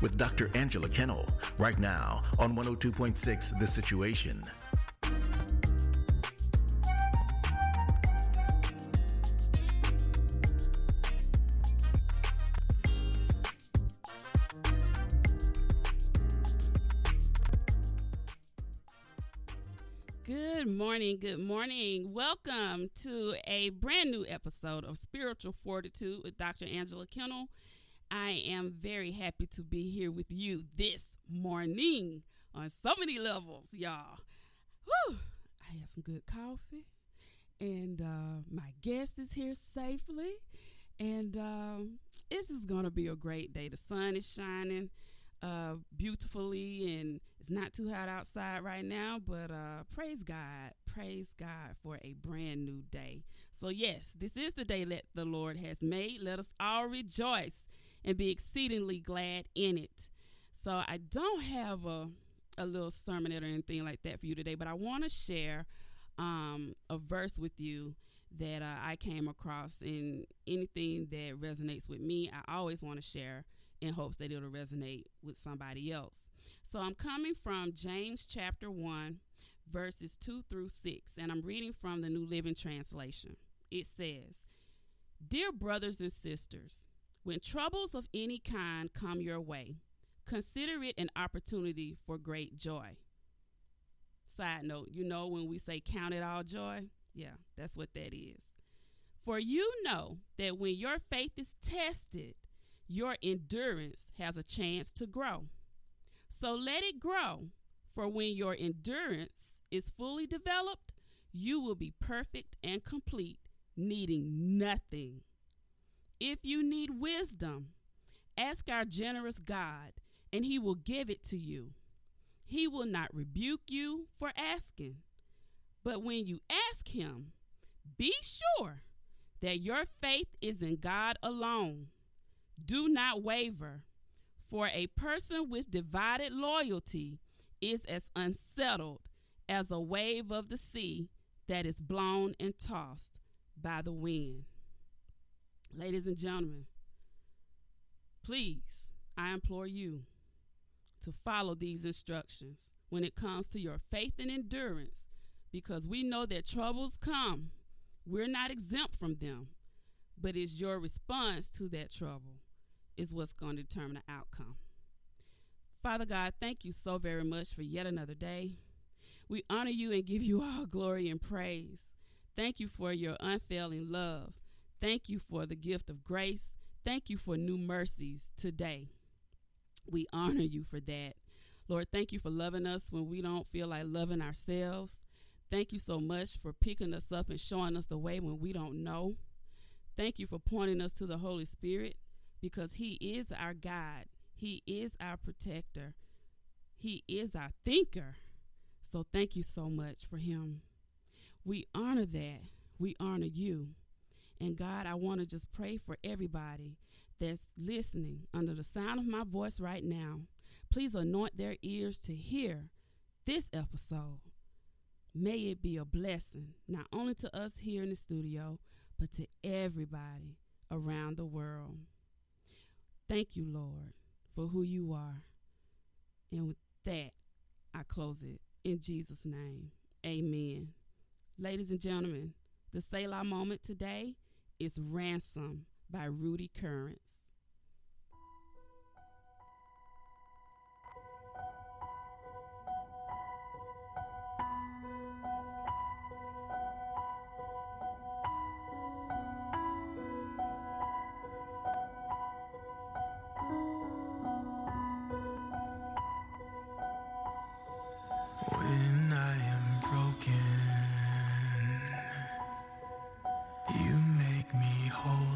with Dr. Angela Kennel, right now on 102.6 The Situation. Good morning. Welcome to a brand new episode of Spiritual Fortitude with Dr. Angela Kennel. I am very happy to be here with you this morning on so many levels, y'all. Whew. I had some good coffee, and my guest is here safely, and this is going to be a great day. The sun is shining beautifully, and it's not too hot outside right now, but praise God for a brand new day. So yes, this is the day that the Lord has made. Let us all rejoice and be exceedingly glad in it. So I don't have a little sermon or anything like that for you today, but I want to share a verse with you that I came across, and anything that resonates with me, I always want to share in hopes that it'll resonate with somebody else. So I'm coming from James chapter 1, verses 2 through 6, and I'm reading from the New Living Translation. It says, "Dear brothers and sisters, when troubles of any kind come your way, consider it an opportunity for great joy." Side note, you know when we say count it all joy? Yeah, that's what that is. "For you know that when your faith is tested, your endurance has a chance to grow. So let it grow, for when your endurance is fully developed, you will be perfect and complete, needing nothing. If you need wisdom, ask our generous God, and he will give it to you. He will not rebuke you for asking. But when you ask him, be sure that your faith is in God alone. Do not waver, for a person with divided loyalty is as unsettled as a wave of the sea that is blown and tossed by the wind." Ladies and gentlemen, please, I implore you to follow these instructions when it comes to your faith and endurance, because we know that troubles come. We're not exempt from them, but it's your response to that trouble is what's going to determine the outcome. Father God, thank you so very much for yet another day. We honor you and give you all glory and praise. Thank you for your unfailing love. Thank you for the gift of grace. Thank you for new mercies today. We honor you for that. Lord, thank you for loving us when we don't feel like loving ourselves. Thank you so much for picking us up and showing us the way when we don't know. Thank you for pointing us to the Holy Spirit, because he is our God. He is our protector. He is our thinker. So thank you so much for him. We honor that. We honor you. And God, I want to just pray for everybody that's listening under the sound of my voice right now. Please anoint their ears to hear this episode. May it be a blessing, not only to us here in the studio, but to everybody around the world. Thank you, Lord, for who you are. And with that, I close it in Jesus' name. Amen. Ladies and gentlemen, the Selah moment today is "Ransom" by Rudy Currents.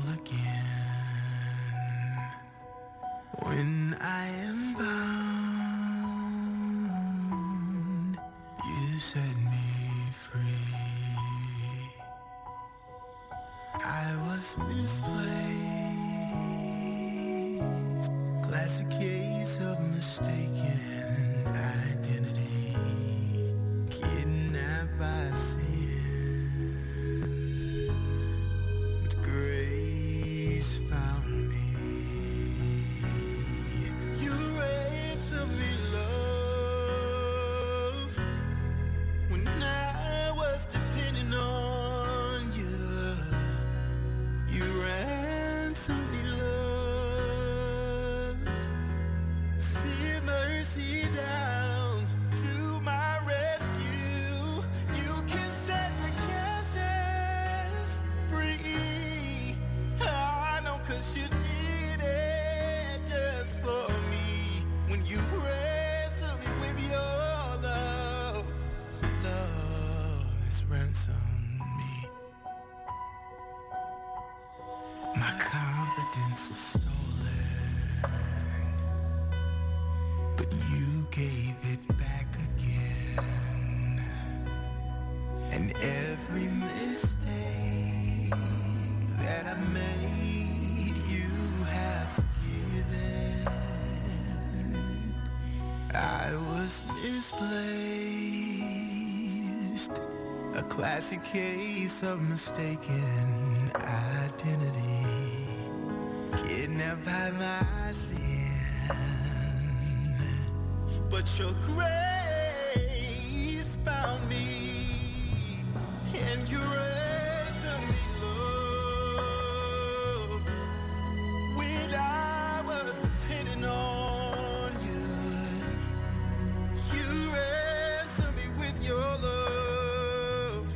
Again, You gave it back again, and every mistake that I made, you have forgiven. I was misplaced, a classic case of mistaken identity, kidnapped by my sin, but your grace found me, and you raised me, Lord, when I was depending on you, you raised me with your love,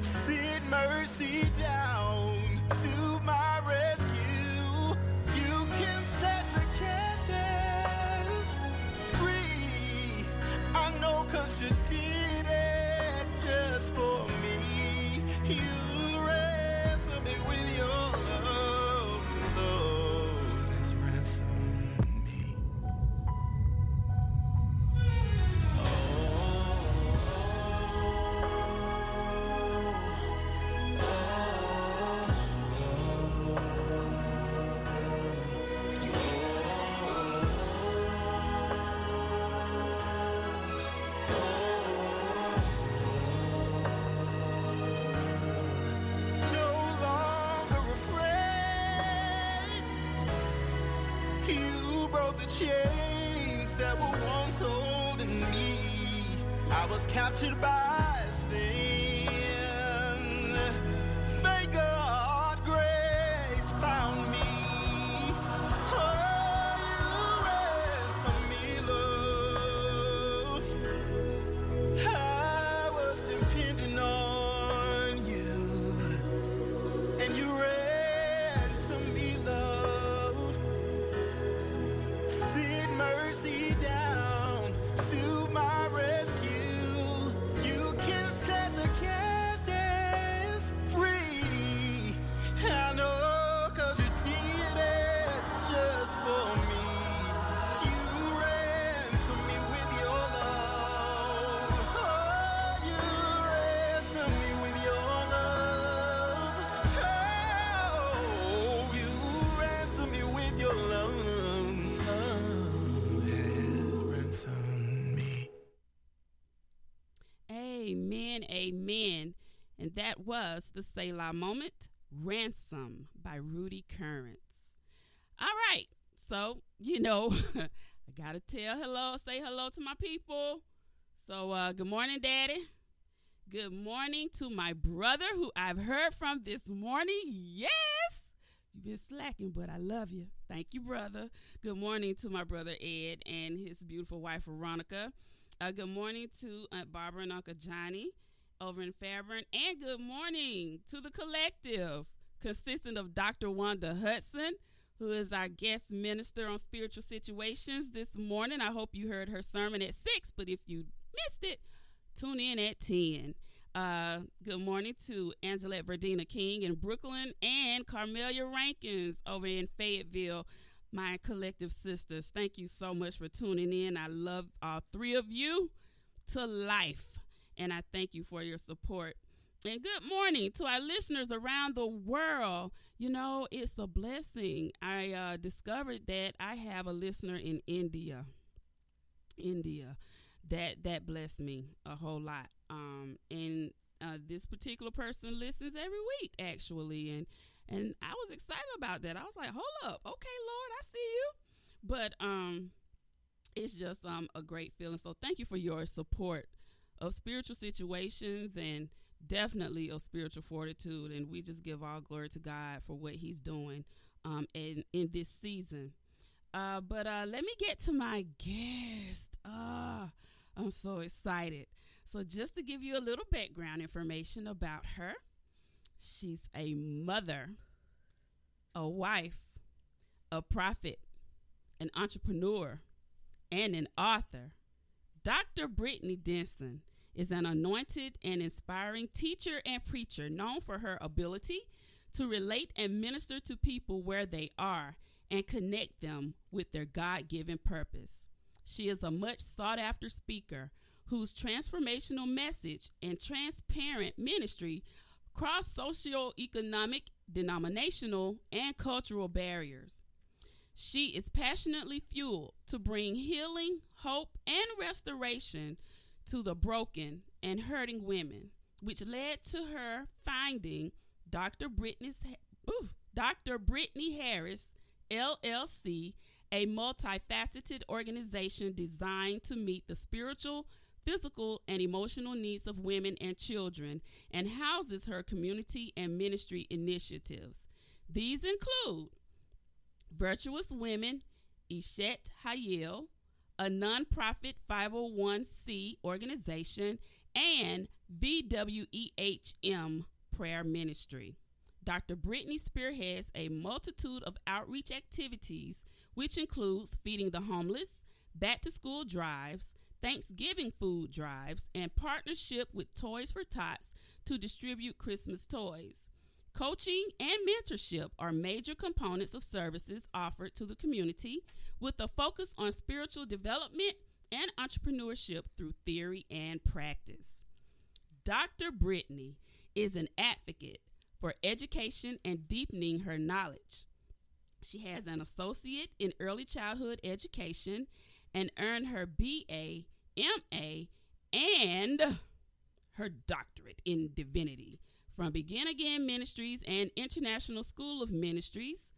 send mercy down to my rescue. You did it just for me. You ransomed me with your love. Love has ransomed me. Chains that were once holding me, I was captured by sin. Thank God grace found me. Oh, you ransomed me, Lord. I was depending on you, and you ransomed me, Lord. Amen. And that was the Selah moment, Ransom by Rudy Currents. All right. So, you know, I got to say hello to my people. So, good morning, Daddy. Good morning to my brother who I've heard from this morning. Yes. You've been slacking, but I love you. Thank you, brother. Good morning to my brother Ed and his beautiful wife, Veronica. Good morning to Aunt Barbara and Uncle Johnny over in Fairburn, and good morning to the collective consisting of Dr. Wanda Hudson, who is our guest minister on spiritual situations this morning. I hope you heard her sermon at 6, but if you missed it, tune in at 10. Good morning to Angelette Verdina King in Brooklyn and Carmelia Rankins over in Fayetteville, my collective sisters. Thank you so much for tuning in. I love all three of you to life, and I thank you for your support. And good morning to our listeners around the world. You know, it's a blessing. I discovered that I have a listener in India. That blessed me a whole lot. And this particular person listens every week, actually. And I was excited about that. I was like, hold up. Okay, Lord, I see you. But it's just a great feeling. So thank you for your support of spiritual situations and definitely of spiritual fortitude. And we just give all glory to God for what he's doing in this season. But let me get to my guest. I'm so excited. So just to give you a little background information about her, she's a mother, a wife, a prophet, an entrepreneur, and an author. Dr. Brittany Denson is an anointed and inspiring teacher and preacher known for her ability to relate and minister to people where they are and connect them with their God-given purpose. She is a much sought-after speaker whose transformational message and transparent ministry cross socio-economic, denominational, and cultural barriers. She is passionately fueled to bring healing, hope, and restoration to the broken and hurting women, which led to her finding Dr. Brittany Harris, LLC, a multifaceted organization designed to meet the spiritual, physical, and emotional needs of women and children, and houses her community and ministry initiatives. These include Virtuous Women, Eshet Chayil, a nonprofit 501c organization, and VWEHM Prayer Ministry. Dr. Brittany spearheads a multitude of outreach activities, which includes feeding the homeless, back-to-school drives, Thanksgiving food drives, and partnership with Toys for Tots to distribute Christmas toys. Coaching and mentorship are major components of services offered to the community, with a focus on spiritual development and entrepreneurship through theory and practice. Dr. Brittany is an advocate for education and deepening her knowledge. She has an associate in early childhood education and earned her BA, MA, and her doctorate in divinity from Begin Again Ministries and International School of Ministries.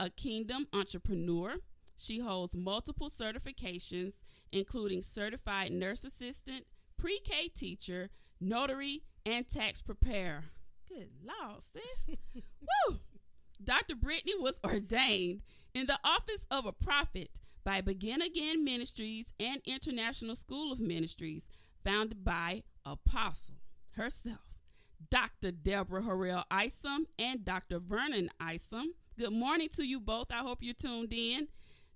A kingdom entrepreneur, she holds multiple certifications, including certified nurse assistant, pre-K teacher, notary, and tax preparer. Good Lord, sis. Woo! Dr. Brittany was ordained in the office of a prophet by Begin Again Ministries and International School of Ministries, founded by Apostle herself, Dr. Deborah Harrell Isom and Dr. Vernon Isom. Good morning to you both. I hope you're tuned in.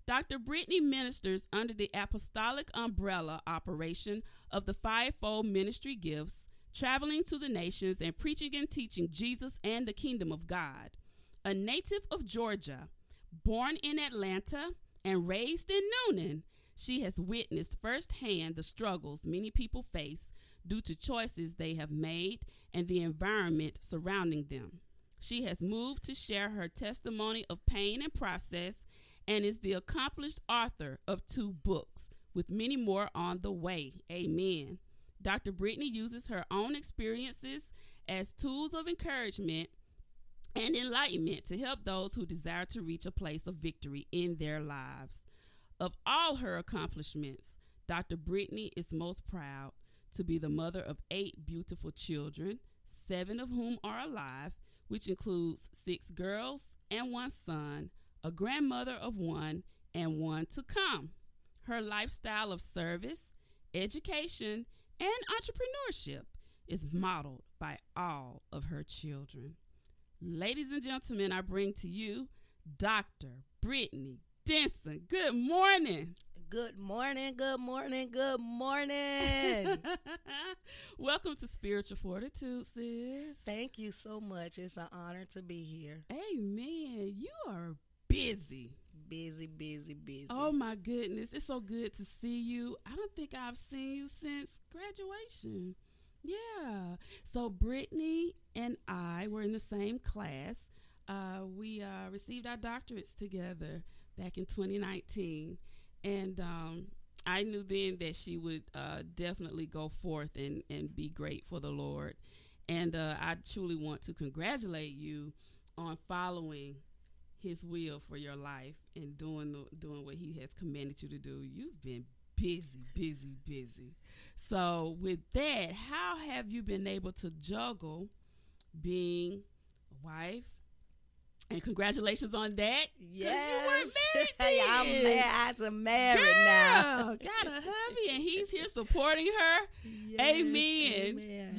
Dr. Brittany ministers under the apostolic umbrella operation of the fivefold ministry gifts, traveling to the nations and preaching and teaching Jesus and the kingdom of God. A native of Georgia, born in Atlanta, and raised in Noonan, she has witnessed firsthand the struggles many people face due to choices they have made and the environment surrounding them. She has moved to share her testimony of pain and process and is the accomplished author of 2 books, with many more on the way. Amen. Dr. Brittany uses her own experiences as tools of encouragement and enlightenment to help those who desire to reach a place of victory in their lives. Of all her accomplishments, Dr. Brittany is most proud to be the mother of 8 beautiful children, 7 of whom are alive, which includes 6 girls and 1 son, a grandmother of 1, and 1 to come. Her lifestyle of service, education, and entrepreneurship is modeled by all of her children. Ladies and gentlemen, I bring to you Dr. Brittany Denson. Good morning. Good morning, good morning, good morning. Welcome to Spiritual Fortitude, sis. Thank you so much. It's an honor to be here. Amen. You are busy. Busy. Oh, my goodness. It's so good to see you. I don't think I've seen you since graduation. Yeah. So Brittany and I were in the same class. We received our doctorates together back in 2019. And I knew then that she would definitely go forth and be great for the Lord. And I truly want to congratulate you on following His will for your life and doing what He has commanded you to do. You've been busy. So with that, how have you been able to juggle being a wife? And congratulations on that. Yes. Because you weren't married then. I'm married Girl, now. Got a hubby and he's here supporting her. Yes, amen.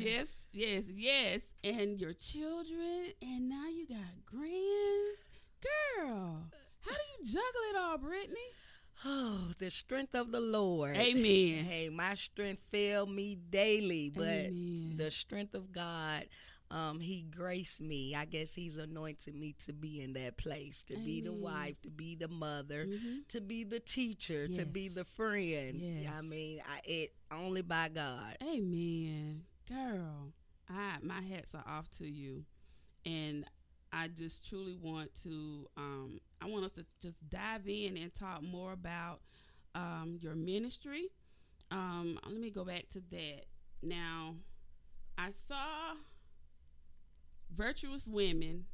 Yes. And your children. And now you got grands. Girl, how do you juggle it all, Brittany? Oh, the strength of the Lord. Amen. Hey, my strength failed me daily, but Amen. The strength of God He graced me. I guess he's anointed me to be in that place, to Amen. Be the wife, to be the mother, mm-hmm. to be the teacher, yes. to be the friend. Yes. I mean, it only by God. Amen. Girl, my hats are off to you. And I just truly want to, I want us to just dive in and talk more about your ministry. Let me go back to that. Now, I saw Virtuous Women,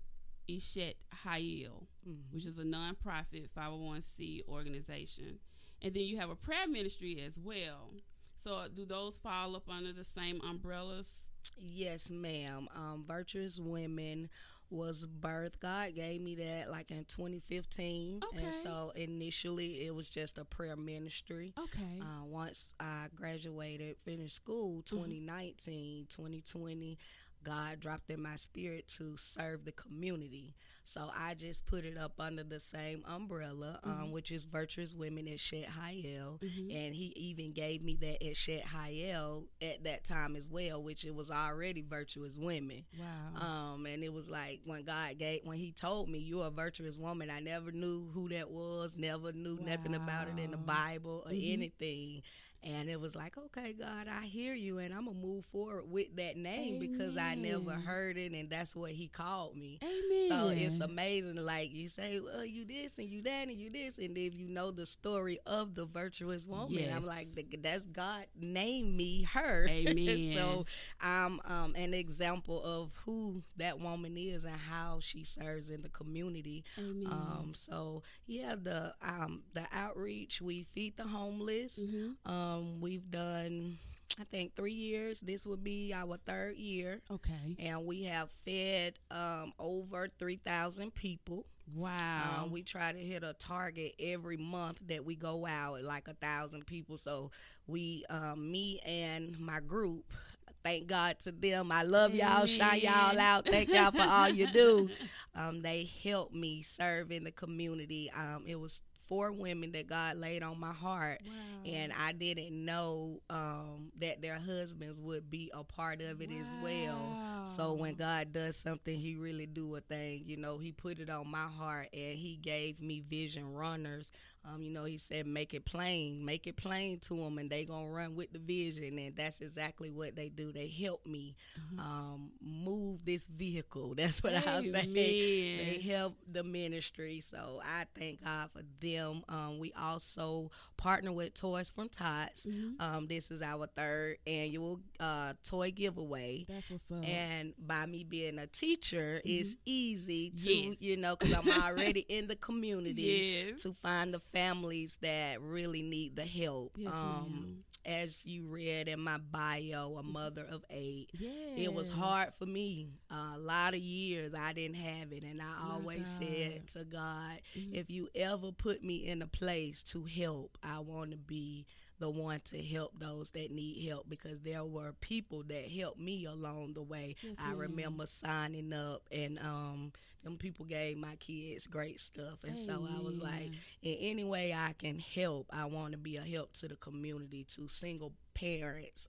Eshet Chayil, mm-hmm. which is a nonprofit 501c organization. And then you have a prayer ministry as well. So do those fall up under the same umbrellas? Yes, ma'am. Virtuous Women was birthed. God gave me that like in 2015. Okay. And so initially it was just a prayer ministry. Okay. Once I graduated, finished school, 2019, mm-hmm. 2020, God dropped in my spirit to serve the community. So I just put it up under the same umbrella, mm-hmm. which is Virtuous Women at Eshet Chayil. Mm-hmm. And he even gave me that at Eshet Chayil at that time as well, which it was already Virtuous Women. Wow. And it was like when he told me, you're a virtuous woman, I never knew who that was, never knew wow. nothing about it in the Bible or mm-hmm. anything. And it was like, okay, God, I hear you, and I'm going to move forward with that name Amen. Because I never heard it, and that's what he called me. Amen. So it's amazing. Like you say, well, you this and you that and you this, and if you know the story of the virtuous woman, yes. I'm like, that's God named me her. Amen. So I'm an example of who that woman is and how she serves in the community. Amen. So, yeah, the outreach, we feed the homeless. Mm-hmm. We've done, I think, 3 years. This would be our third year. Okay. And we have fed over 3,000 people. Wow. We try to hit a target every month that we go out, like 1,000 people. So we, me and my group, thank God to them. I love y'all. Amen. Shine y'all out. Thank y'all for all you do. They helped me serve in the community. It was 4 women that God laid on my heart, wow. and I didn't know that their husbands would be a part of it wow. as well. So when God does something, he really do a thing. You know, he put it on my heart, and he gave me vision runners. You know, he said, make it plain to them, and they gonna run with the vision, and that's exactly what they do. They help me mm-hmm. Move this vehicle. That's what I was saying. They help the ministry, so I thank God for them. We also partner with Toys for Tots. Mm-hmm. This is our third annual toy giveaway. That's what's up. And by me being a teacher, mm-hmm. it's easy to, yes. you know, because I'm already in the community yes. to find the families that really need the help. Yes, as you read in my bio, a mother of 8, yes. it was hard for me. A lot of years I didn't have it, and I always said to God, mm-hmm. if you ever put me in a place to help, I want to be the one to help those that need help, because there were people that helped me along the way. Yes, I remember signing up, and them people gave my kids great stuff. And so I was like, in any way I can help, I want to be a help to the community, to single parents,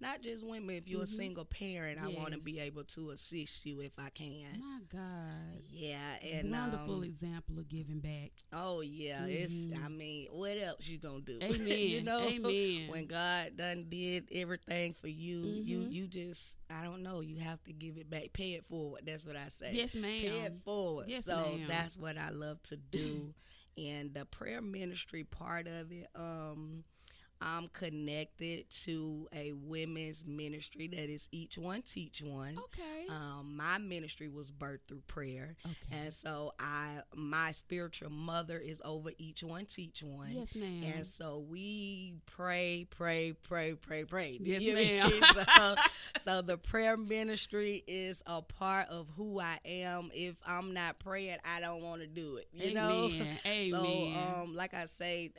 not just women. If you're mm-hmm. a single parent, yes. I want to be able to assist you if I can. My God. Yeah. And wonderful example of giving back. Oh, yeah. Mm-hmm. It's, I mean, what else you going to do? Amen. You know, Amen. When God done did everything for you, mm-hmm. you just, I don't know, you have to give it back. Pay it forward. That's what I say. Yes, ma'am. Pay it forward. Yes, so ma'am. That's what I love to do. And the prayer ministry part of it, I'm connected to a women's ministry that is Each One Teach One. Okay. My ministry was birthed through prayer. Okay. And so my spiritual mother is over Each One Teach One. Yes, ma'am. And so we pray. Yes, ma'am. So the prayer ministry is a part of who I am. If I'm not praying, I don't want to do it. You know? Amen. So, like I say,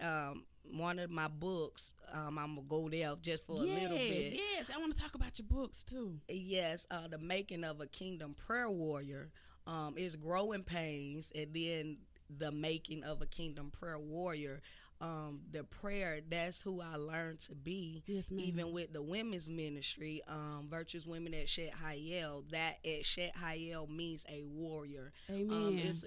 one of my books, I'm going to go there just for a little bit. Yes, I want to talk about your books, too. Yes, The Making of a Kingdom Prayer Warrior is Growing Pains, and then The Making of a Kingdom Prayer Warrior the prayer, that's who I learned to be. Yes, ma'am. Even with the women's ministry, Virtuous Women at Eshet Chayil, that Eshet Chayil means a warrior. Amen. It's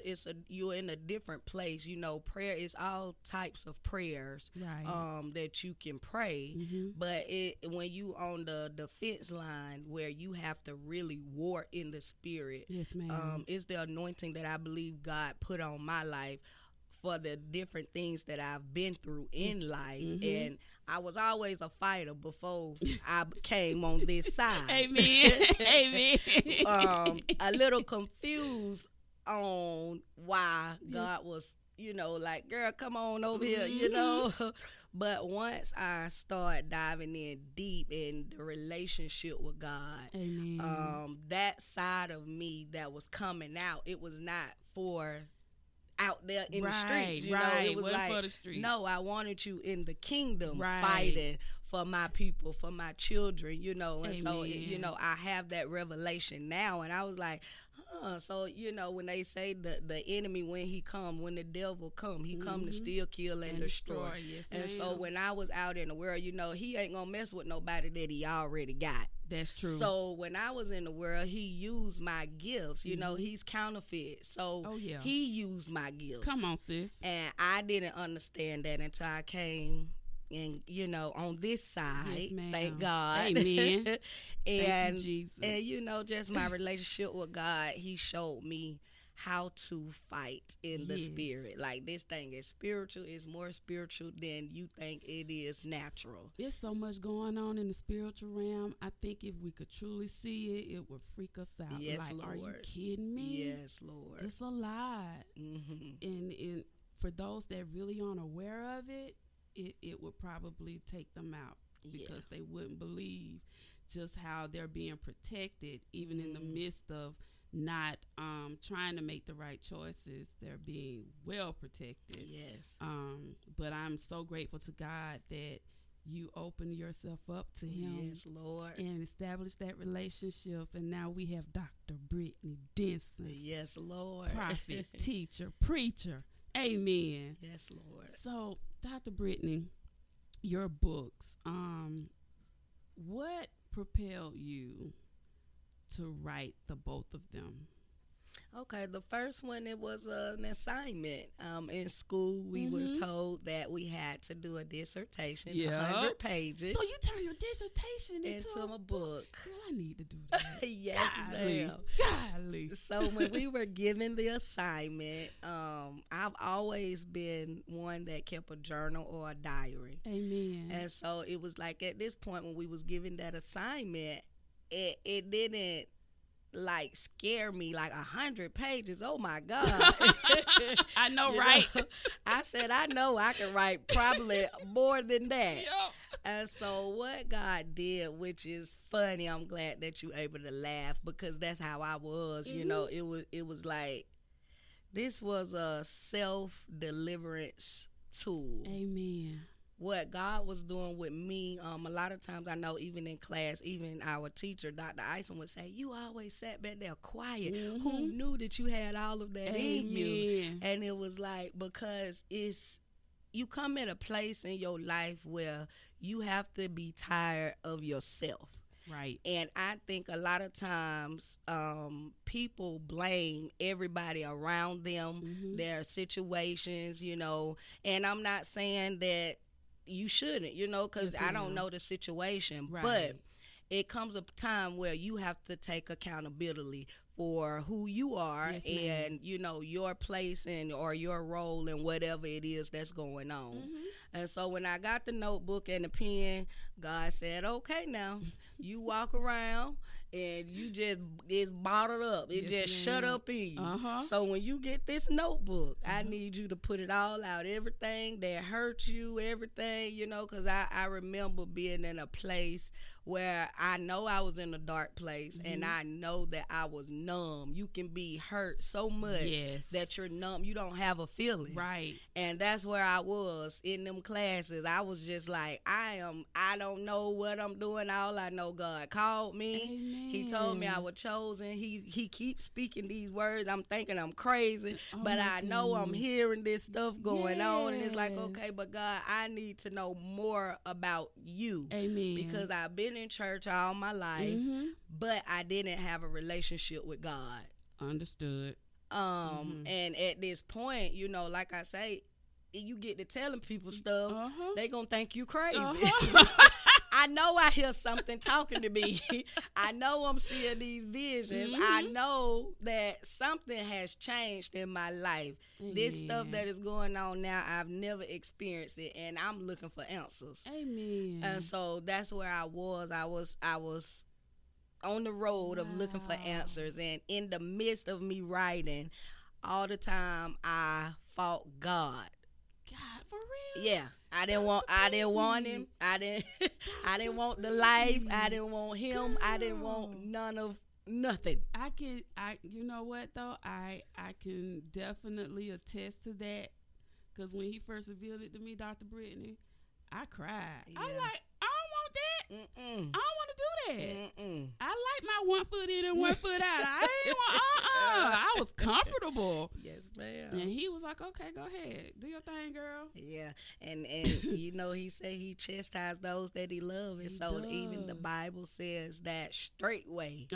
you're in a different place. You know, prayer is all types of prayers, right, that you can pray. Mm-hmm. But when you on the defense line where you have to really war in the spirit, yes, ma'am. It's the anointing that I believe God put on my life for the different things that I've been through in life. Mm-hmm. And I was always a fighter before I came on this side. Amen. Amen. A little confused on why God was, you know, like, girl, come on over mm-hmm. here, you know. But once I start diving in deep in the relationship with God, amen. That side of me that was coming out, it was not for out there in the streets, you know, it was like, no, I wanted you in the kingdom, fighting for my people, for my children, you know. And amen. So, you know, I have that revelation now, and I was like, so, you know, when they say the enemy, when he come, when the devil come, he come mm-hmm. to steal, kill, and destroy. Yes, and so when I was out in the world, you know, he ain't gonna mess with nobody that he already got. That's true. So when I was in the world, he used my gifts. You mm-hmm. know, he's counterfeit. So he used my gifts. Come on, sis. And I didn't understand that until I came and, you know, on this side. Yes, ma'am. Thank God. Amen. And, thank you, Jesus. And, you know, just my relationship with God, he showed me how to fight in the spirit. Like, this thing is spiritual. It's more spiritual than you think it is natural. There's so much going on in the spiritual realm. I think if we could truly see it, it would freak us out. Yes, like, Lord. Are you kidding me? Yes, Lord. It's a lot. Mm-hmm. And for those that really aren't aware of it, it would probably take them out because they wouldn't believe just how they're being protected, even in the midst of not trying to make the right choices. They're being well protected. Yes. But I'm so grateful to God that you open yourself up to him. Yes, Lord. And establish that relationship. And now we have Dr. Brittany Denson. Yes, Lord. Prophet, teacher, preacher. Amen. Yes, Lord. So, Dr. Brittany, your books, what propelled you to write the both of them? Okay, the first one, it was an assignment. In school, we mm-hmm. were told that we had to do a dissertation, 100 pages. So you turn your dissertation into a book. Girl, I need to do that. Yes, golly, ma'am. Golly. So when we were given the assignment, I've always been one that kept a journal or a diary. Amen. And so it was like at this point when we was given that assignment, it didn't like scare me like 100 pages. Oh my God. I know, right? Know? I said, I know I can write probably more than that. Yep. And so what God did, which is funny, I'm glad that you able to laugh because that's how I was. Mm-hmm. You know, it was like this was a self-deliverance tool. Amen. What God was doing with me, a lot of times I know even in class, even our teacher, Dr. Isom, would say, you always sat back there quiet. Mm-hmm. Who knew that you had all of that in you? And it was like, because it's, you come in a place in your life where you have to be tired of yourself. Right. And I think a lot of times people blame everybody around them, mm-hmm. their situations, you know. And I'm not saying that you shouldn't, you know, because I don't know the situation. Right. But it comes a time where you have to take accountability for who you are and, you know, your place and or your role in whatever it is that's going on. Mm-hmm. And so when I got the notebook and the pen, God said, okay, now you walk around and you just, it's bottled up. It just shut up in you. Uh-huh. So when you get this notebook, mm-hmm. I need you to put it all out, everything that hurt you, everything, you know, because I remember being in a place where I know I was in a dark place, mm-hmm. and I know that I was numb. You can be hurt so much that you're numb. You don't have a feeling. Right. And that's where I was in them classes. I was just like, I don't know what I'm doing. All I know, God called me. Amen. He told me I was chosen. He keeps speaking these words. I'm thinking I'm crazy, but I know I'm hearing this stuff going on. And it's like, okay, but God, I need to know more about you. Amen. Because I've been in church all my life, but I didn't have a relationship with God. Understood. And at this point, you know, like I say, you get to telling people stuff, they gonna think you crazy. I know I hear something talking to me. I know I'm seeing these visions. I know that something has changed in my life. Amen. This stuff that is going on now, I've never experienced it, and I'm looking for answers. Amen. And so that's where I was. I was on the road of looking for answers, and in the midst of me writing all the time, I fought God. God, for real? Yeah. I didn't want him. I didn't want the life. I didn't want him. God. I didn't want none of nothing. You know what though? I can definitely attest to that, because when he first revealed it to me, Dr. Brittany, I cried. Yeah. I'm like, I don't want that. I don't want to do that. I like my one foot in and one foot out. I didn't want I was comfortable. Yes, ma'am. And he was like, okay, go ahead. Do your thing, girl. Yeah. And you know, he said he chastised those that he loves. And so does. Even the Bible says that straightway.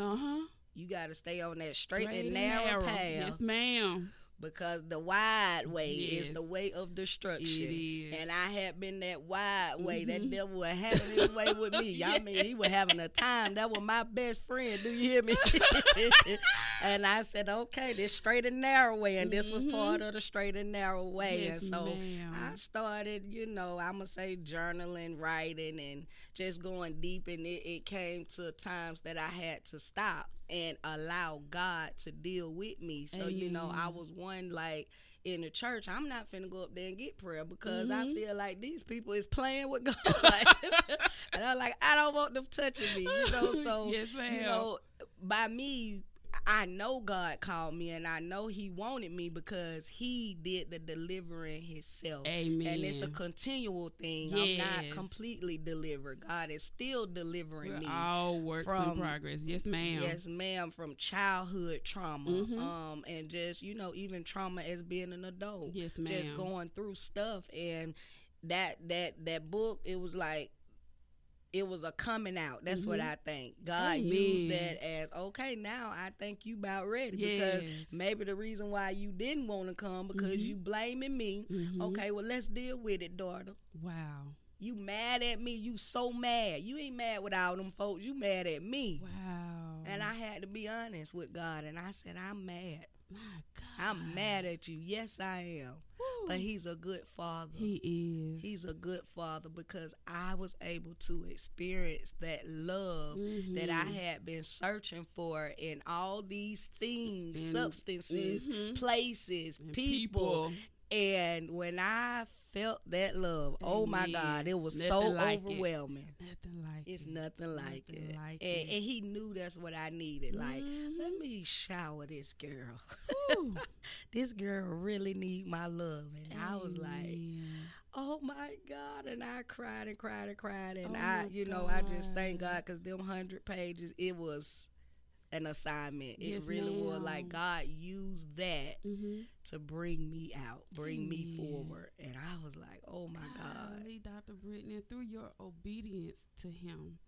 You got to stay on that straight and narrow path. Yes, ma'am. Because the wide way is the way of destruction. It is. And I had been that wide way. That devil was having his way with me. Y'all mean he was having a time. That was my best friend. Do you hear me? And I said, okay, this straight and narrow way. And this was part of the straight and narrow way. Yes, and so I started, you know, I'm going to say journaling, writing, and just going deep. And it came to times that I had to stop and allow God to deal with me. So, you know, I was one, like, in the church, I'm not finna go up there and get prayer, because I feel like these people is playing with God. And I'm like, I don't want them touching me, you know. So, you know, by me, I know God called me, and I know he wanted me, because he did the delivering himself. Amen. And it's a continual thing. Yes. I'm not completely delivered. God is still delivering me. All works in progress. Yes, ma'am. Yes, ma'am. From childhood trauma. And just, you know, even trauma as being an adult. Yes, ma'am. Just going through stuff. And that book, it was like, it was a coming out. That's what I think. God used that as, okay, now I think you about ready. Yes. Because maybe the reason why you didn't want to come, because you blaming me. Okay, well, let's deal with it, daughter. Wow. You mad at me. You so mad. You ain't mad with all them folks. You mad at me. Wow. And I had to be honest with God. And I said, I'm mad. My God. I'm mad at you. Yes, I am. Woo. But he's a good father. He is. He's a good father, because I was able to experience that love that I had been searching for in all these things, substances, places, and people. And when I felt that love, oh my God, it was nothing so like overwhelming. It's nothing like it. And he knew that's what I needed. Like, let me shower this girl. This girl really need my love. And I was like, oh my God. And I cried. And I just thank God, because them 100 pages, it was an assignment. Yes, it really was. Like, God used that to bring me out, bring me forward. And I was like, oh my God. Dr. Brittany, through your obedience to him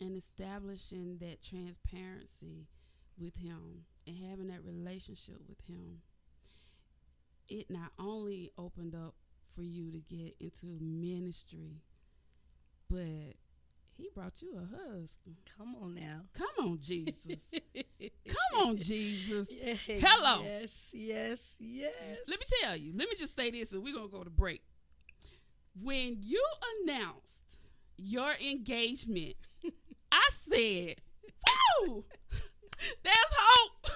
and establishing that transparency with him and having that relationship with him, it not only opened up for you to get into ministry, but he brought you a husband. Come on now. Come on, Jesus. Come on, Jesus. Yes, hello. Yes. Let me tell you. Let me just say this, and we're going to go to break. When you announced your engagement, I said, woo, there's hope.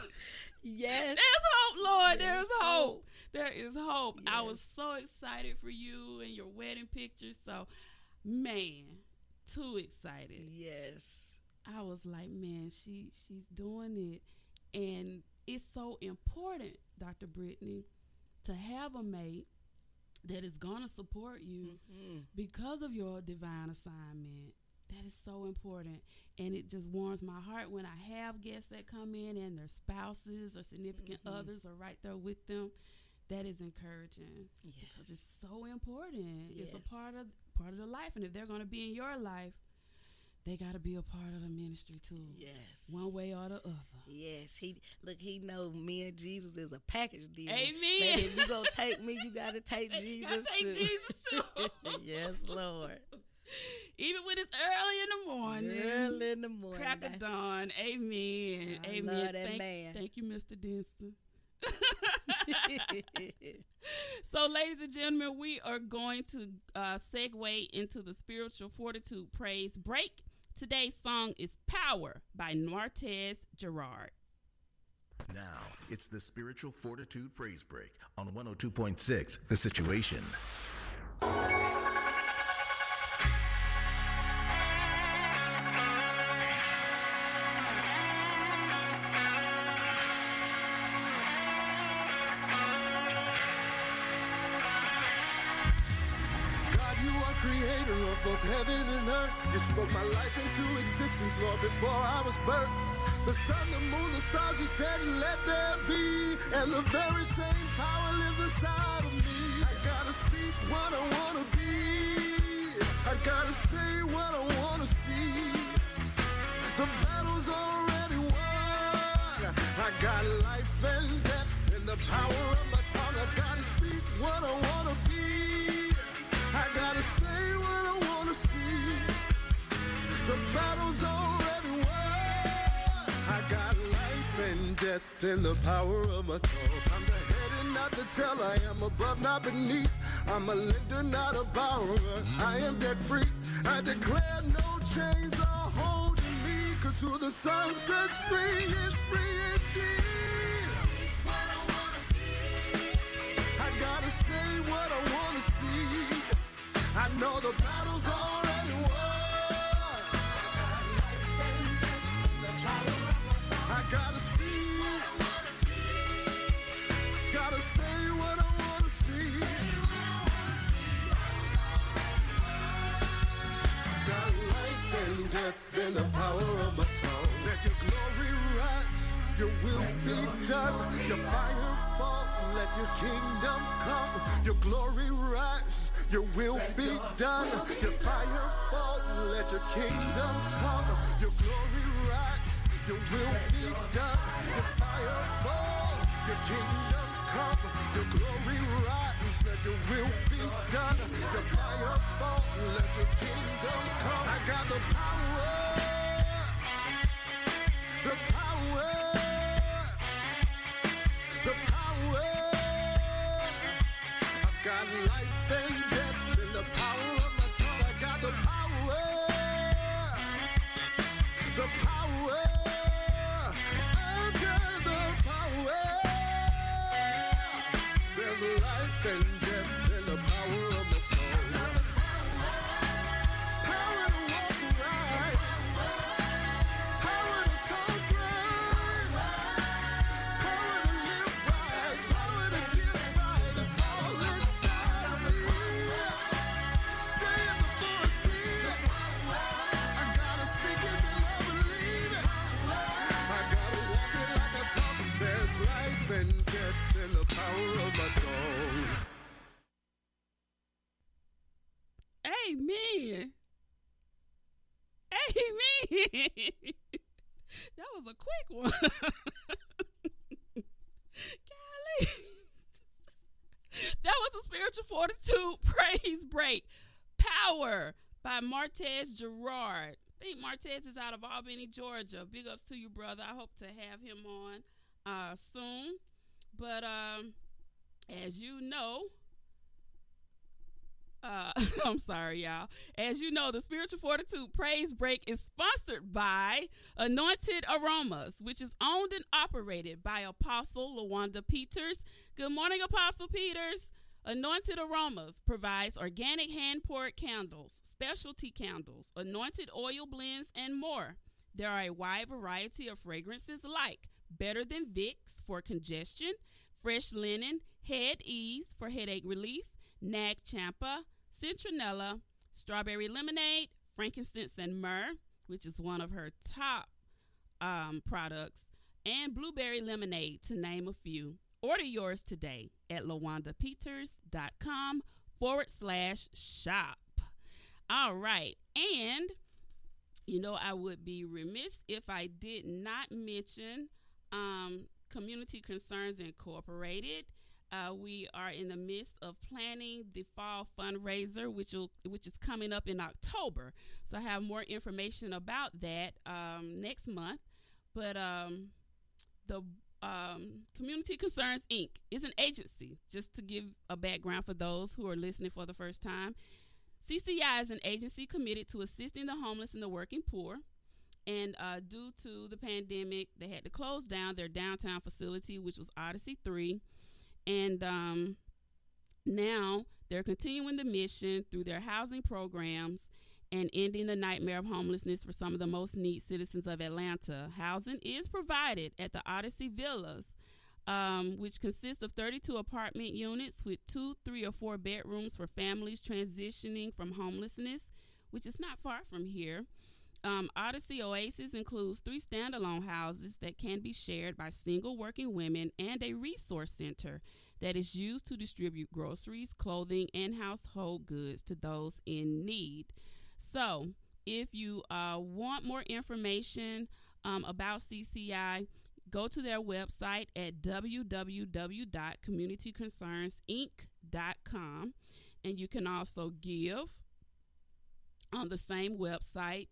Yes. There's hope, Lord. There's hope. There is hope. Yes. I was so excited for you and your wedding pictures. So, man. Too excited. Yes. I was like, man, she's doing it. And it's so important, Dr. Brittany, to have a mate that is going to support you because of your divine assignment That is so important. And it just warms my heart when I have guests that come in and their spouses or significant others are right there with them. That is encouraging because it's so important. Yes. It's a part of the life. And if they're going to be in your life, they got to be a part of the ministry too. Yes. One way or the other. Yes. He know me and Jesus is a package deal. Amen. Baby, if you going to take me, you got to take Jesus too. You got to take Jesus too. Yes, Lord. Even when it's early in the morning. Early in the morning. Crack of dawn. Amen. I love that man. Thank you, Mr. Denson. So, ladies and gentlemen, we are going to segue into the Spiritual Fortitude Praise Break. Today's song is Power by Martez Gerard. Now, it's the Spiritual Fortitude Praise Break on 102.6 The Situation. Both heaven and earth, you spoke my life into existence, Lord, before I was birthed. The sun, the moon, the stars, you said, let there be. And the very same power lives inside of me. I gotta speak what I wanna be. I gotta say what I wanna see. The battle's already won. I got life and death in the power of my tongue. I gotta speak what I wanna be. I gotta say what I wanna see. The battle's already won. I got life and death in the power of my tongue. I'm the head and not the tail. I am above, not beneath. I'm a lender, not a borrower. I am debt free. I declare no chains are holding me. 'Cause who the sun sets free is free indeed. Speak what I wanna see. I gotta say what I wanna see. I know the battle's already won. I gotta speak. Gotta say what I wanna see. Got life and death in the power of my tongue. Let your glory rise. Your will be done. Your fire fall. Let your kingdom come. Your glory rise. Your will be done, your fire fall, let your kingdom come. Your glory rise, your will be done, your fire fall, your kingdom come. Your glory rise, let your will be done, your fire fall, let your kingdom come. I got the power, the power. I've got life and the power of my tongue, I got the power, I got the power. There's life and death in the power of the tongue. Power to walk right, power to talk right, power to live right, power to give right. It's all inside of me. Amen. Amen. That was a quick one. Golly. That was a Spiritual Fortitude Praise Break. Power by Martez Gerard. I think Martez is out of Albany, Georgia. Big ups to you, brother. I hope to have him on soon. But as you know, I'm sorry, y'all. As you know, the Spiritual Fortitude Praise Break is sponsored by Anointed Aromas, which is owned and operated by Apostle Lawanda Peters. Good morning, Apostle Peters. Anointed Aromas provides organic hand-poured candles, specialty candles, anointed oil blends, and more. There are a wide variety of fragrances like Better Than Vicks for congestion, Fresh Linen, Head Ease for headache relief, Nag Champa, Citronella, Strawberry Lemonade, frankincense and myrrh, which is one of her top products, and blueberry lemonade, to name a few. Order yours today at lawandapeters.com/shop. All right. And, you know, I would be remiss if I did not mention Community Concerns Incorporated. We are in the midst of planning the fall fundraiser, which is coming up in October. So I have more information about that next month. But the Community Concerns Inc. is an agency, just to give a background for those who are listening for the first time. CCI is an agency committed to assisting the homeless and the working poor. And due to the pandemic, they had to close down their downtown facility, which was Odyssey 3. And now they're continuing the mission through their housing programs and ending the nightmare of homelessness for some of the most needy citizens of Atlanta. Housing is provided at the Odyssey Villas, which consists of 32 apartment units with 2, 3, or 4 bedrooms for families transitioning from homelessness, which is not far from here. Odyssey Oasis includes 3 standalone houses that can be shared by single working women and a resource center that is used to distribute groceries, clothing, and household goods to those in need. So if you want more information about CCI, go to their website at www.communityconcernsinc.com, and you can also give on the same website.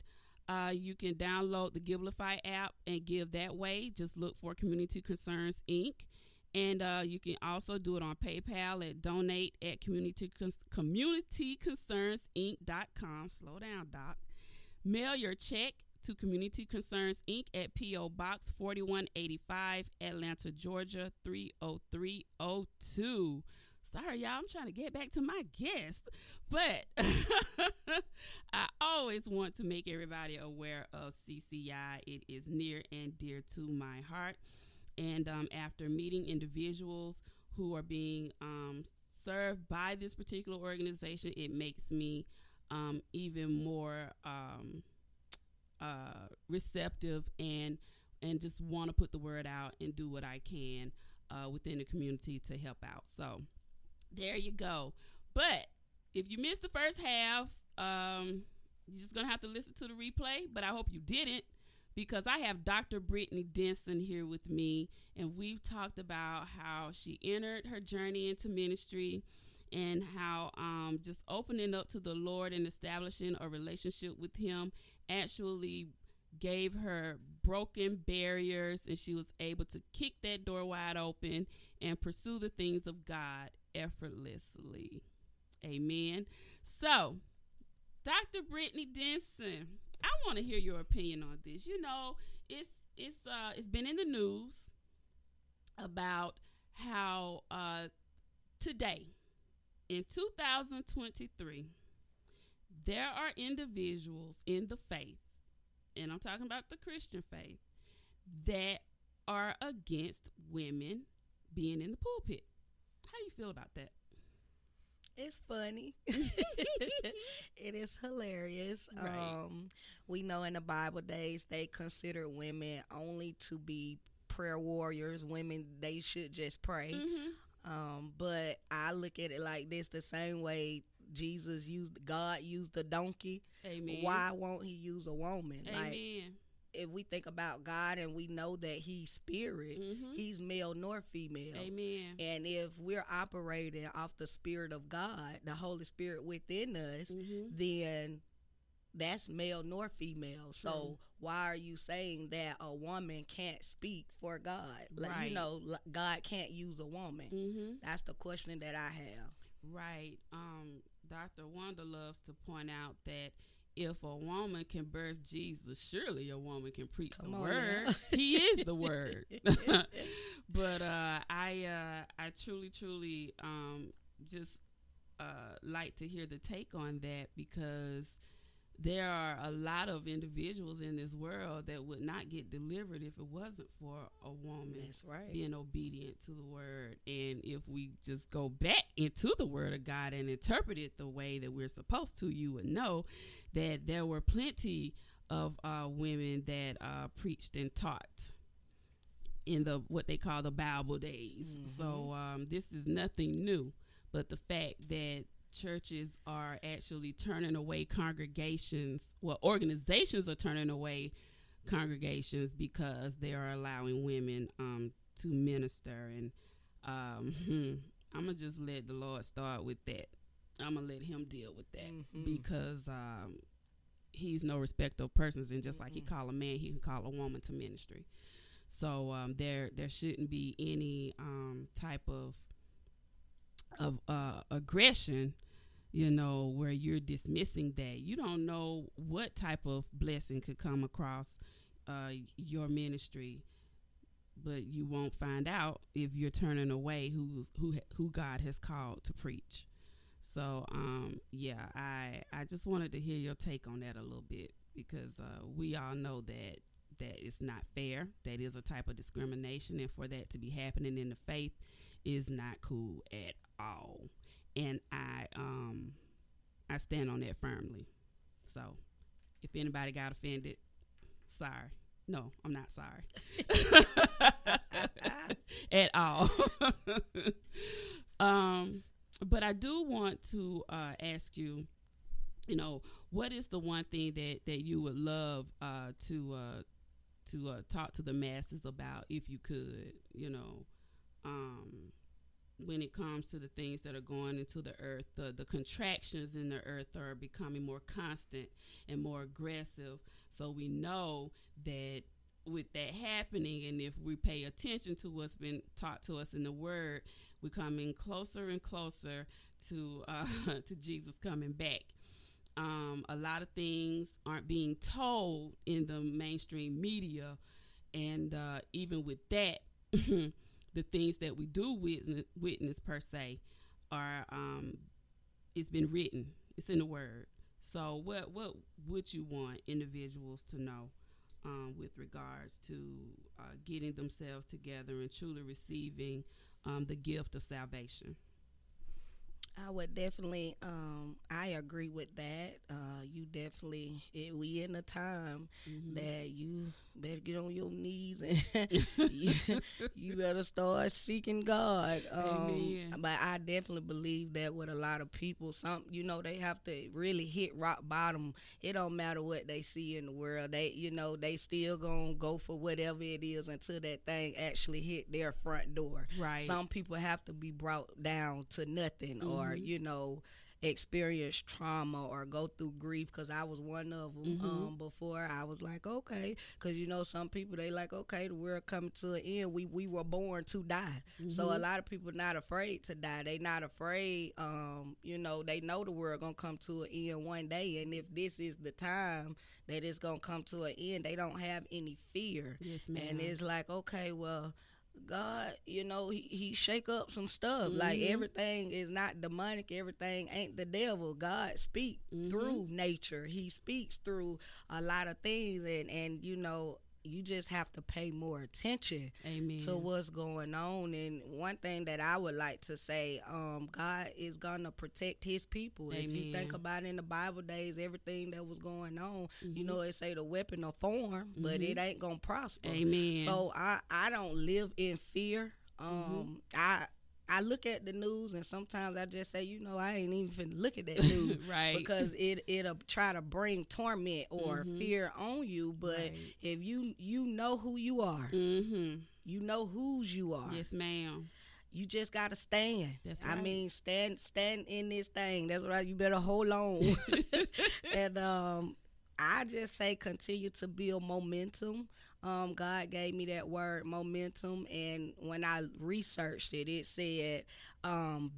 You can download the Giblify app and give that way. Just look for Community Concerns, Inc. And you can also do it on PayPal at donate at communityconcernsinc.com. Slow down, Doc. Mail your check to Community Concerns, Inc. at P.O. Box 4185, Atlanta, Georgia, 30302. Sorry, y'all, I'm trying to get back to my guest, but I always want to make everybody aware of CCI. It is near and dear to my heart. And after meeting individuals who are being served by this particular organization, it makes me even more receptive and just want to put the word out and do what I can within the community to help out. So there you go. But if you missed the first half, you're just going to have to listen to the replay. But I hope you didn't, because I have Dr. Brittany Denson here with me. And we've talked about how she entered her journey into ministry and how just opening up to the Lord and establishing a relationship with him actually gave her broken barriers. And she was able to kick that door wide open and pursue the things of God effortlessly. Amen. So, Dr. Brittany Denson, I want to hear your opinion on this. You know, it's been in the news about how today in 2023 there are individuals in the faith, and I'm talking about the Christian faith, that are against women being in the pulpit. How do you feel about that? It's funny. It is hilarious. Right. We know in the Bible days they consider women only to be prayer warriors. Women, they should just pray. Mm-hmm. But I look at it like this, the same way God used the donkey. Amen. Why won't he use a woman? Amen. Like, if we think about God and we know that he's spirit, mm-hmm. he's male nor female. Amen. And if we're operating off the spirit of God, the Holy Spirit within us, mm-hmm. then that's male nor female. So mm-hmm. why are you saying that a woman can't speak for God? Like, right. You know, God can't use a woman. Mm-hmm. That's the question that I have. Right. Dr. Wanda loves to point out that if a woman can birth Jesus, surely a woman can preach the word. Now. He is the word. But I truly just like to hear the take on that, because there are a lot of individuals in this world that would not get delivered if it wasn't for a woman being obedient to the word. And if we just go back into the word of God and interpret it the way that we're supposed to, you would know that there were plenty of women that preached and taught in the what they call the Bible days. Mm-hmm. So this is nothing new, but the fact that churches are actually turning away congregations. Well, organizations are turning away congregations because they are allowing women to minister. And I'm going to just let the Lord start with that. I'm going to let him deal with that because he's no respecter of persons. And just like he call a man, he can call a woman to ministry. So there shouldn't be any type of aggression, you know, where you're dismissing that. You don't know what type of blessing could come across your ministry, but you won't find out if you're turning away who God has called to preach. So I just wanted to hear your take on that a little bit, because we all know that it's not fair. That is a type of discrimination, and for that to be happening in the faith is not cool at all. And I stand on that firmly. So if anybody got offended, sorry. No, I'm not sorry at all. But I do want to ask you, you know, what is the one thing that you would love to talk to the masses about, if you could, you know, when it comes to the things that are going into the earth. The contractions in the earth are becoming more constant and more aggressive. So we know that with that happening, and if we pay attention to what's been taught to us in the word, we're coming closer and closer to Jesus coming back. A lot of things aren't being told in the mainstream media. And even with that, the things that we do witness per se are, it's been written, it's in the word. So what would you want individuals to know with regards to getting themselves together and truly receiving the gift of salvation? I would definitely, I agree with that. We in a time that you better get on your knees and you better start seeking God. But I definitely believe that with a lot of people, they have to really hit rock bottom. It don't matter what they see in the world. They still gonna go for whatever it is until that thing actually hit their front door. Right. Some people have to be brought down to nothing or, you know, experience trauma or go through grief, because I was one of them. Before I was like, okay, because you know some people, they like, okay, the world coming to an end, we were born to die. So a lot of people not afraid to die. They not afraid, you know, they know the world gonna come to an end one day, and if this is the time that it's gonna come to an end, they don't have any fear. Yes, ma'am. And it's like, okay, well, God, you know, he shake up some stuff. Like, everything is not demonic. Everything ain't the devil. God speaks through nature. He speaks through a lot of things. And you know, you just have to pay more attention to what's going on. And one thing that I would like to say, God is going to protect his people. Amen. If you think about it, in the Bible days, everything that was going on, you know, it say the weapon will form, but it ain't going to prosper. Amen. So I don't live in fear. I look at the news, and sometimes I just say, you know, I ain't even finna look at that news. Right. Because it'll try to bring torment or fear on you. But if you know who you are, you know whose you are. Yes, ma'am. You just gotta stand. That's right. I mean, stand in this thing. That's right. You better hold on. And I just say continue to build momentum. God gave me that word, momentum, and when I researched it, it said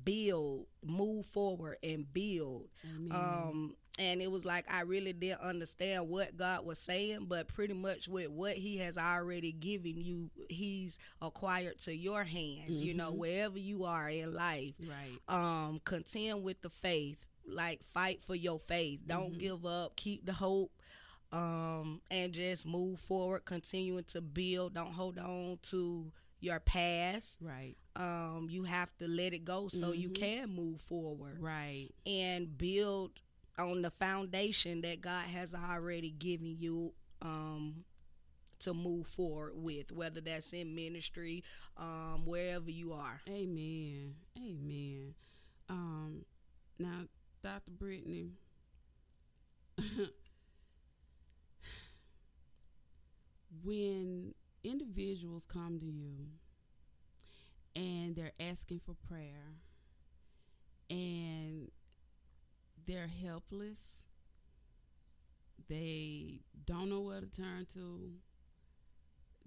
build, move forward, and build. Amen. And it was like I really didn't understand what God was saying, but pretty much with what he has already given you, he's acquired to your hands, you know, wherever you are in life. Right. Contend with the faith. like fight for your faith. Don't give up. Keep the hope. And just move forward, continuing to build. Don't hold on to your past. Right. You have to let it go so you can move forward. Right. And build on the foundation that God has already given you to move forward with, whether that's in ministry, wherever you are. Amen. Amen. Now, Dr. Brittany, when individuals come to you and they're asking for prayer and they're helpless, they don't know where to turn to,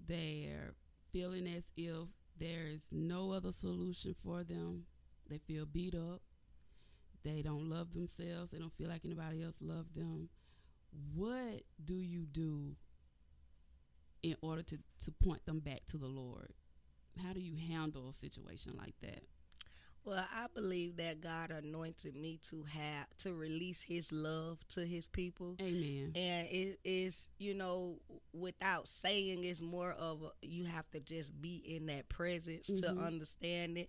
they're feeling as if there is no other solution for them, they feel beat up, they don't love themselves, they don't feel like anybody else loves them, what do you do in order to point them back to the Lord? How do you handle a situation like that? Well, I believe that God anointed me to release his love to his people. Amen. And it is, without saying, it's more of you have to just be in that presence to understand it.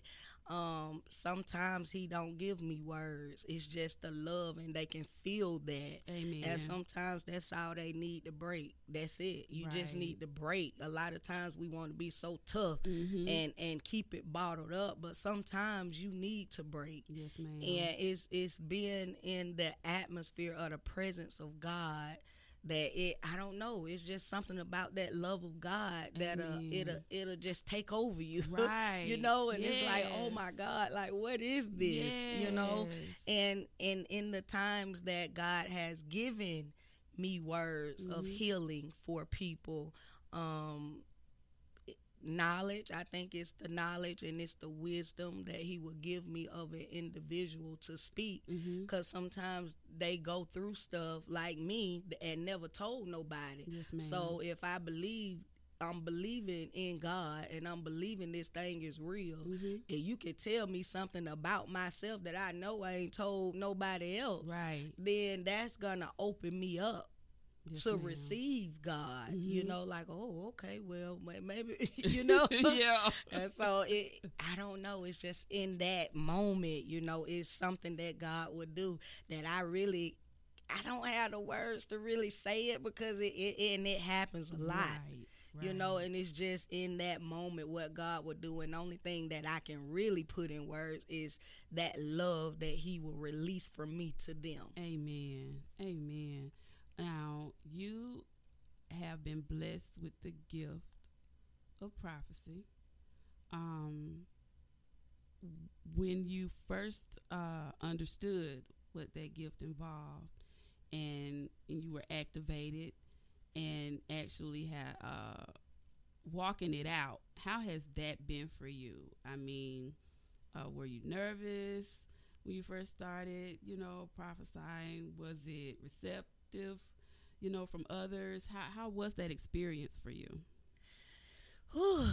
Sometimes he don't give me words. It's just the love, and they can feel that. Amen. And sometimes that's all they need to break. That's it. You just need to break. A lot of times we want to be so tough and keep it bottled up, but sometimes you need to break. Yes, ma'am. And it's being in the atmosphere of the presence of God that it's just something about that love of God that it'll just take over you. Right. And it's like, oh my God, like what is this? Yes. And in the times that God has given me words of healing for people, knowledge, I think it's the knowledge and it's the wisdom that he will give me of an individual to speak, because sometimes they go through stuff like me and never told nobody. Yes, ma'am. So if I believe, I'm believing in God and I'm believing this thing is real, and you can tell me something about myself that I know I ain't told nobody else, right, then that's gonna open me up. Yes, to ma'am. Receive God, like, oh, okay, well, maybe, yeah. And so I don't know. It's just in that moment, it's something that God would do that I don't have the words to really say it, because it happens a lot, right. And it's just in that moment what God would do. And the only thing that I can really put in words is that love that he will release from me to them. Amen. Amen. Now, you have been blessed with the gift of prophecy. When you first understood what that gift involved and you were activated and actually had walking it out, how has that been for you? I mean, were you nervous when you first started, prophesying? Was it receptive? From others? How was that experience for you? Whew.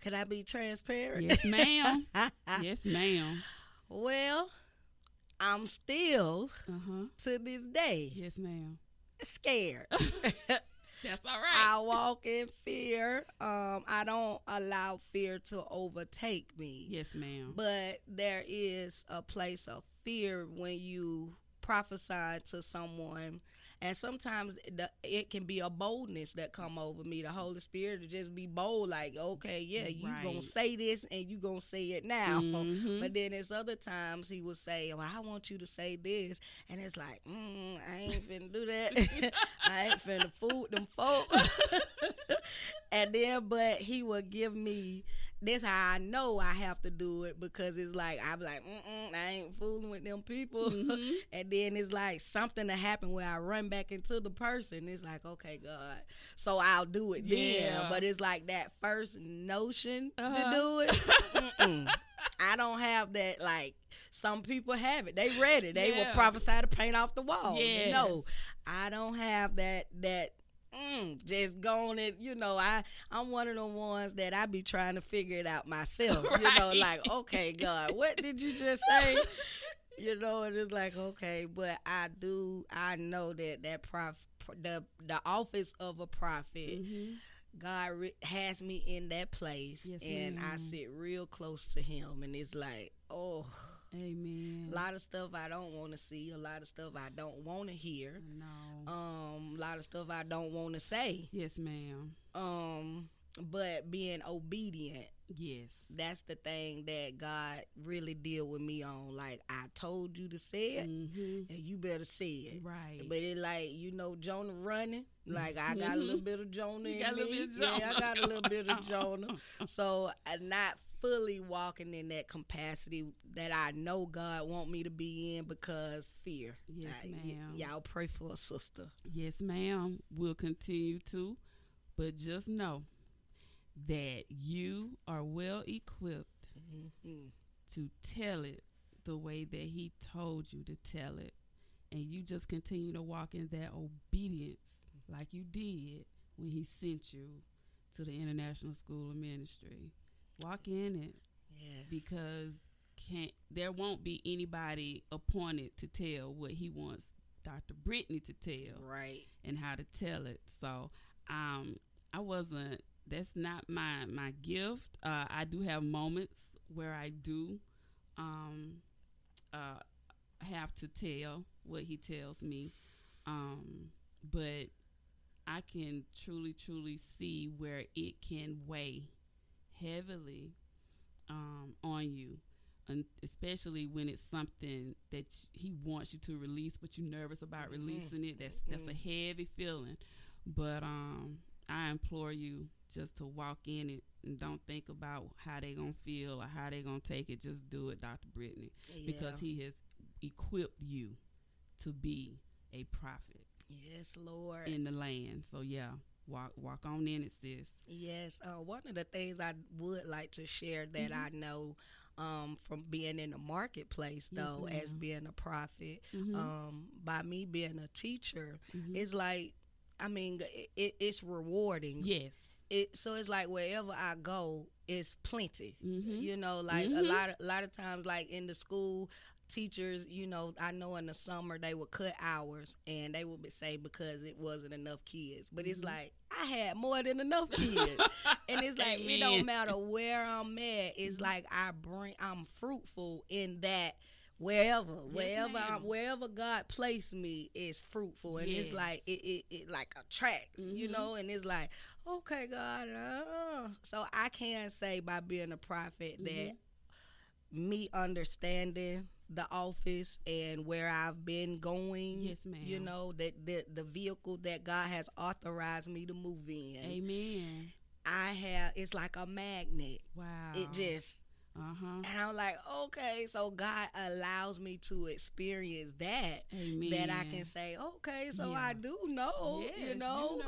Can I be transparent? Yes, ma'am. Yes, ma'am. Well, I'm still to this day. Yes, ma'am. Scared. That's all right. I walk in fear. I don't allow fear to overtake me. Yes, ma'am. But there is a place of fear when you prophesy to someone. And sometimes it can be a boldness that come over me. The Holy Spirit to just be bold, like, okay, yeah, you gonna say this and you gonna say it now. But then it's other times he will say, well, I want you to say this. And it's like, I ain't finna do that. I ain't finna fool them folks. And then, but he will give me, this how I know I have to do it, because it's like, I'm like, I ain't fooling with them people. And then it's like something to happen where I run back into the person. It's like, okay, God, so I'll do it then. But it's like that first notion to do it. I don't have that, like some people have it. They read it. They will prophesy to paint off the wall. Yes. No, I don't have that. Just going it, I'm one of the ones that I be trying to figure it out myself. Like, okay, God, what did you just say? You know, and it's like, okay, but I know that the office of a prophet, mm-hmm. God has me in that place, yes, and ma'am. I sit real close to him, and it's like, oh, amen. A lot of stuff I don't want to see, a lot of stuff I don't want to hear, no, a lot of stuff I don't want to say, yes, ma'am. But being obedient, yes, that's the thing that God really deal with me on. Like, I told you to say it, mm-hmm. and you better say it, right? But it, like, you know, Jonah running. Like, I got a little bit of Jonah in me. I got a little bit of Jonah. So I'm not fully walking in that capacity that I know God want me to be in because fear. Yes, ma'am. Y'all pray for a sister. Yes, ma'am. We'll continue to, but just know that you are well equipped mm-hmm. to tell it the way that he told you to tell it, and you just continue to walk in that obedience like you did when he sent you to the International School of Ministry. Walk in it, yes. because there won't be anybody appointed to tell what he wants Dr. Brittany to tell, right, and how to tell it. So that's not my gift. I do have moments where I do have to tell what he tells me. But I can truly, truly see where it can weigh heavily on you, and especially when it's something that he wants you to release, but you're nervous about mm-hmm. releasing it. That's a heavy feeling. But I implore you just to walk in it and don't think about how they gonna feel or how they gonna take it. Just do it, Dr. Brittany, yeah. because he has equipped you to be a prophet. Yes, Lord. In the land. So yeah, walk on in it, sis. Yes. One of the things I would like to share that mm-hmm. I know from being in the marketplace, though, yes, as being a prophet, mm-hmm. By me being a teacher, mm-hmm. it's like, I mean, it's rewarding. Yes. So it's like wherever I go, it's plenty. Mm-hmm. You know, like mm-hmm. a lot of times, like in the school, teachers, you know, I know in the summer they would cut hours and they would say because it wasn't enough kids. But mm-hmm. it's like, I had more than enough kids. And it's like, Amen. It don't matter where I'm at. It's mm-hmm. like I'm fruitful in that. Wherever God placed me is fruitful, and yes. it's like it like attract, mm-hmm. you know, and it's like, okay, God. So I can say by being a prophet mm-hmm. that me understanding the office and where I've been going, yes, ma'am. You know, that the vehicle that God has authorized me to move in, amen. It's like a magnet. Wow, it just. Uh-huh. And I'm like, okay, so God allows me to experience that, Amen. That I can say, okay, so yeah. I do know, yes, you know.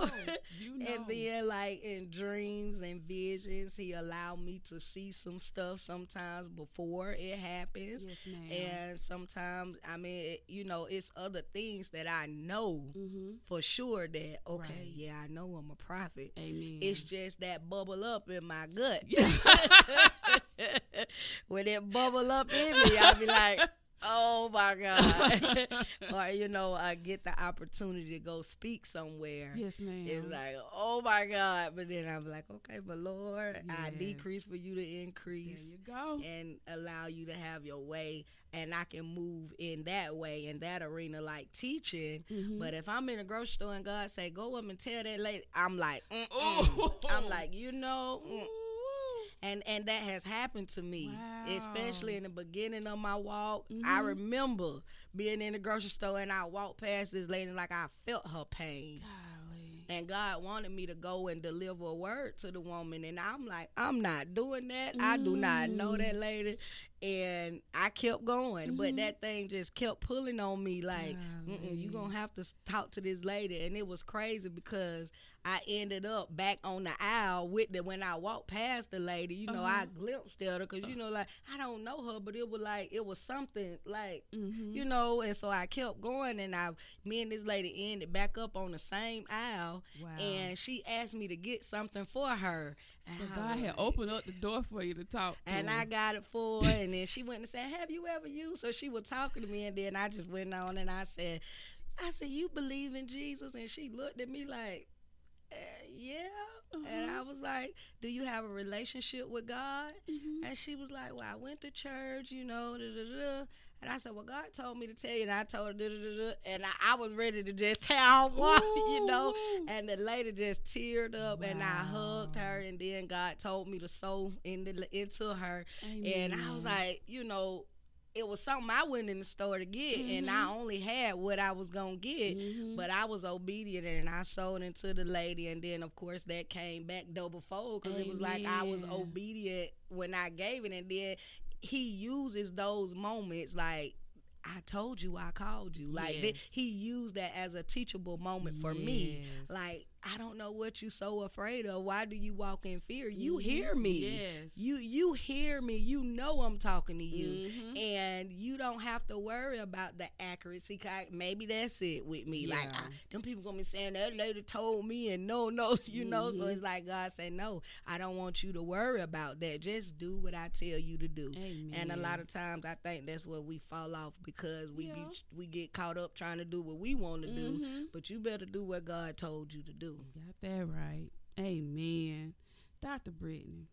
You know. And then, like, in dreams and visions, he allowed me to see some stuff sometimes before it happens. Yes, ma'am. And sometimes, I mean, you know, it's other things that I know mm-hmm. for sure that, okay, right. yeah, I know I'm a prophet. Amen. It's just that bubble up in my gut. When it bubble up in me, I'll be like, oh my God. Or, you know, I get the opportunity to go speak somewhere. Yes, ma'am. It's like, oh my God. But then I'm like, okay, but Lord, yes. I decrease for you to increase. There you go. And allow you to have your way. And I can move in that way, in that arena, like teaching. Mm-hmm. But if I'm in a grocery store and God say, go up and tell that lady, I'm like, I'm like, you know, And that has happened to me, wow. especially in the beginning of my walk. Mm-hmm. I remember being in the grocery store and I walked past this lady like I felt her pain. Golly. And God wanted me to go and deliver a word to the woman. And I'm like, I'm not doing that. Mm-hmm. I do not know that lady. And I kept going. Mm-hmm. But that thing just kept pulling on me like, you're going to have to talk to this lady. And it was crazy because I ended up back on the aisle with it. When I walked past the lady, you know, uh-huh. I glimpsed at her because, you know, like, I don't know her, but it was something like, mm-hmm. you know, and so I kept going and me and this lady ended back up on the same aisle wow. and she asked me to get something for her. So God had opened up the door for you to talk to. And I got it for her. And then she went and said, have you ever used? So she was talking to me. And then I just went on and I said, you believe in Jesus? And she looked at me like, yeah. Mm-hmm. And I was like, do you have a relationship with God? Mm-hmm. And she was like, well, I went to church, you know, da-da-da. And I said, well, God told me to tell you. And I told her, da-da-da-da. And I was ready to just tell her, you know. And the lady just teared up. Wow. And I hugged her. And then God told me to sow into her. Amen. And I was like, you know, it was something I went in the store to get, mm-hmm. and I only had what I was going to get, mm-hmm. but I was obedient, and I sold into the lady, and then, of course, that came back double fold, because it was like I was obedient when I gave it, and then he uses those moments like, I told you, I called you. Like, he used that as a teachable moment for me. Like, I don't know what you so afraid of. Why do you walk in fear? You mm-hmm. hear me. Yes. You hear me. You know I'm talking to you. Mm-hmm. And you don't have to worry about the accuracy. Maybe that's it with me. Yeah. Like, them people going to be saying, that lady told me, and no, you mm-hmm. know. So it's like God said, no, I don't want you to worry about that. Just do what I tell you to do. Amen. And a lot of times I think that's where we fall off, because we get caught up trying to do what we want to mm-hmm. do. But you better do what God told you to do. Got that right. Amen. Dr. Brittany,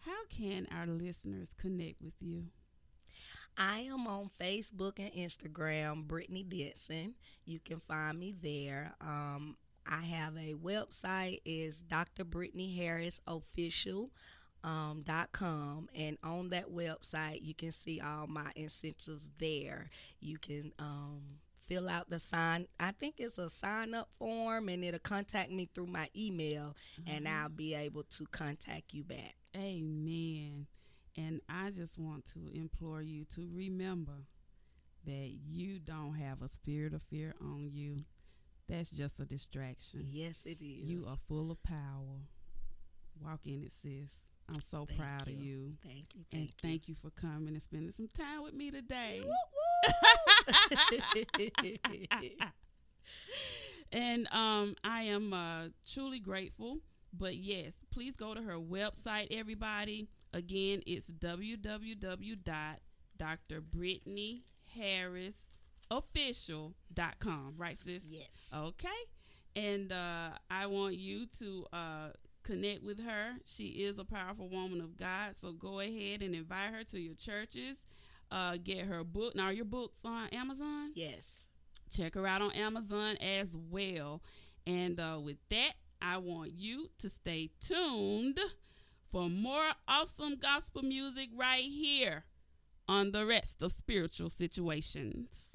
how can our listeners connect with you? I am on Facebook and Instagram, Brittany Denson. You can find me there. I have a website, is Dr. Brittany Harris Official. .com, and on that website you can see all my incentives there. You can fill out the sign. I think it's a sign-up form, and it'll contact me through my email, mm-hmm. and I'll be able to contact you back. Amen. And I just want to implore you to remember that you don't have a spirit of fear on you. That's just a distraction. Yes, it is. You are full of power. Walk in it, sis. I'm so proud of you. Thank you. And thank you for coming and spending some time with me today. And I am truly grateful. But yes, please go to her website, everybody. Again, it's www.drbrittanyharrisofficial.com. Right, sis? Yes. Okay. And I want you to connect with her. She is a powerful woman of God, so go ahead and invite her to your churches. Get her book. Now, are your books on Amazon? Yes. Check her out on Amazon as well. And with that, I want you to stay tuned for more awesome gospel music right here on the rest of Spiritual Situations.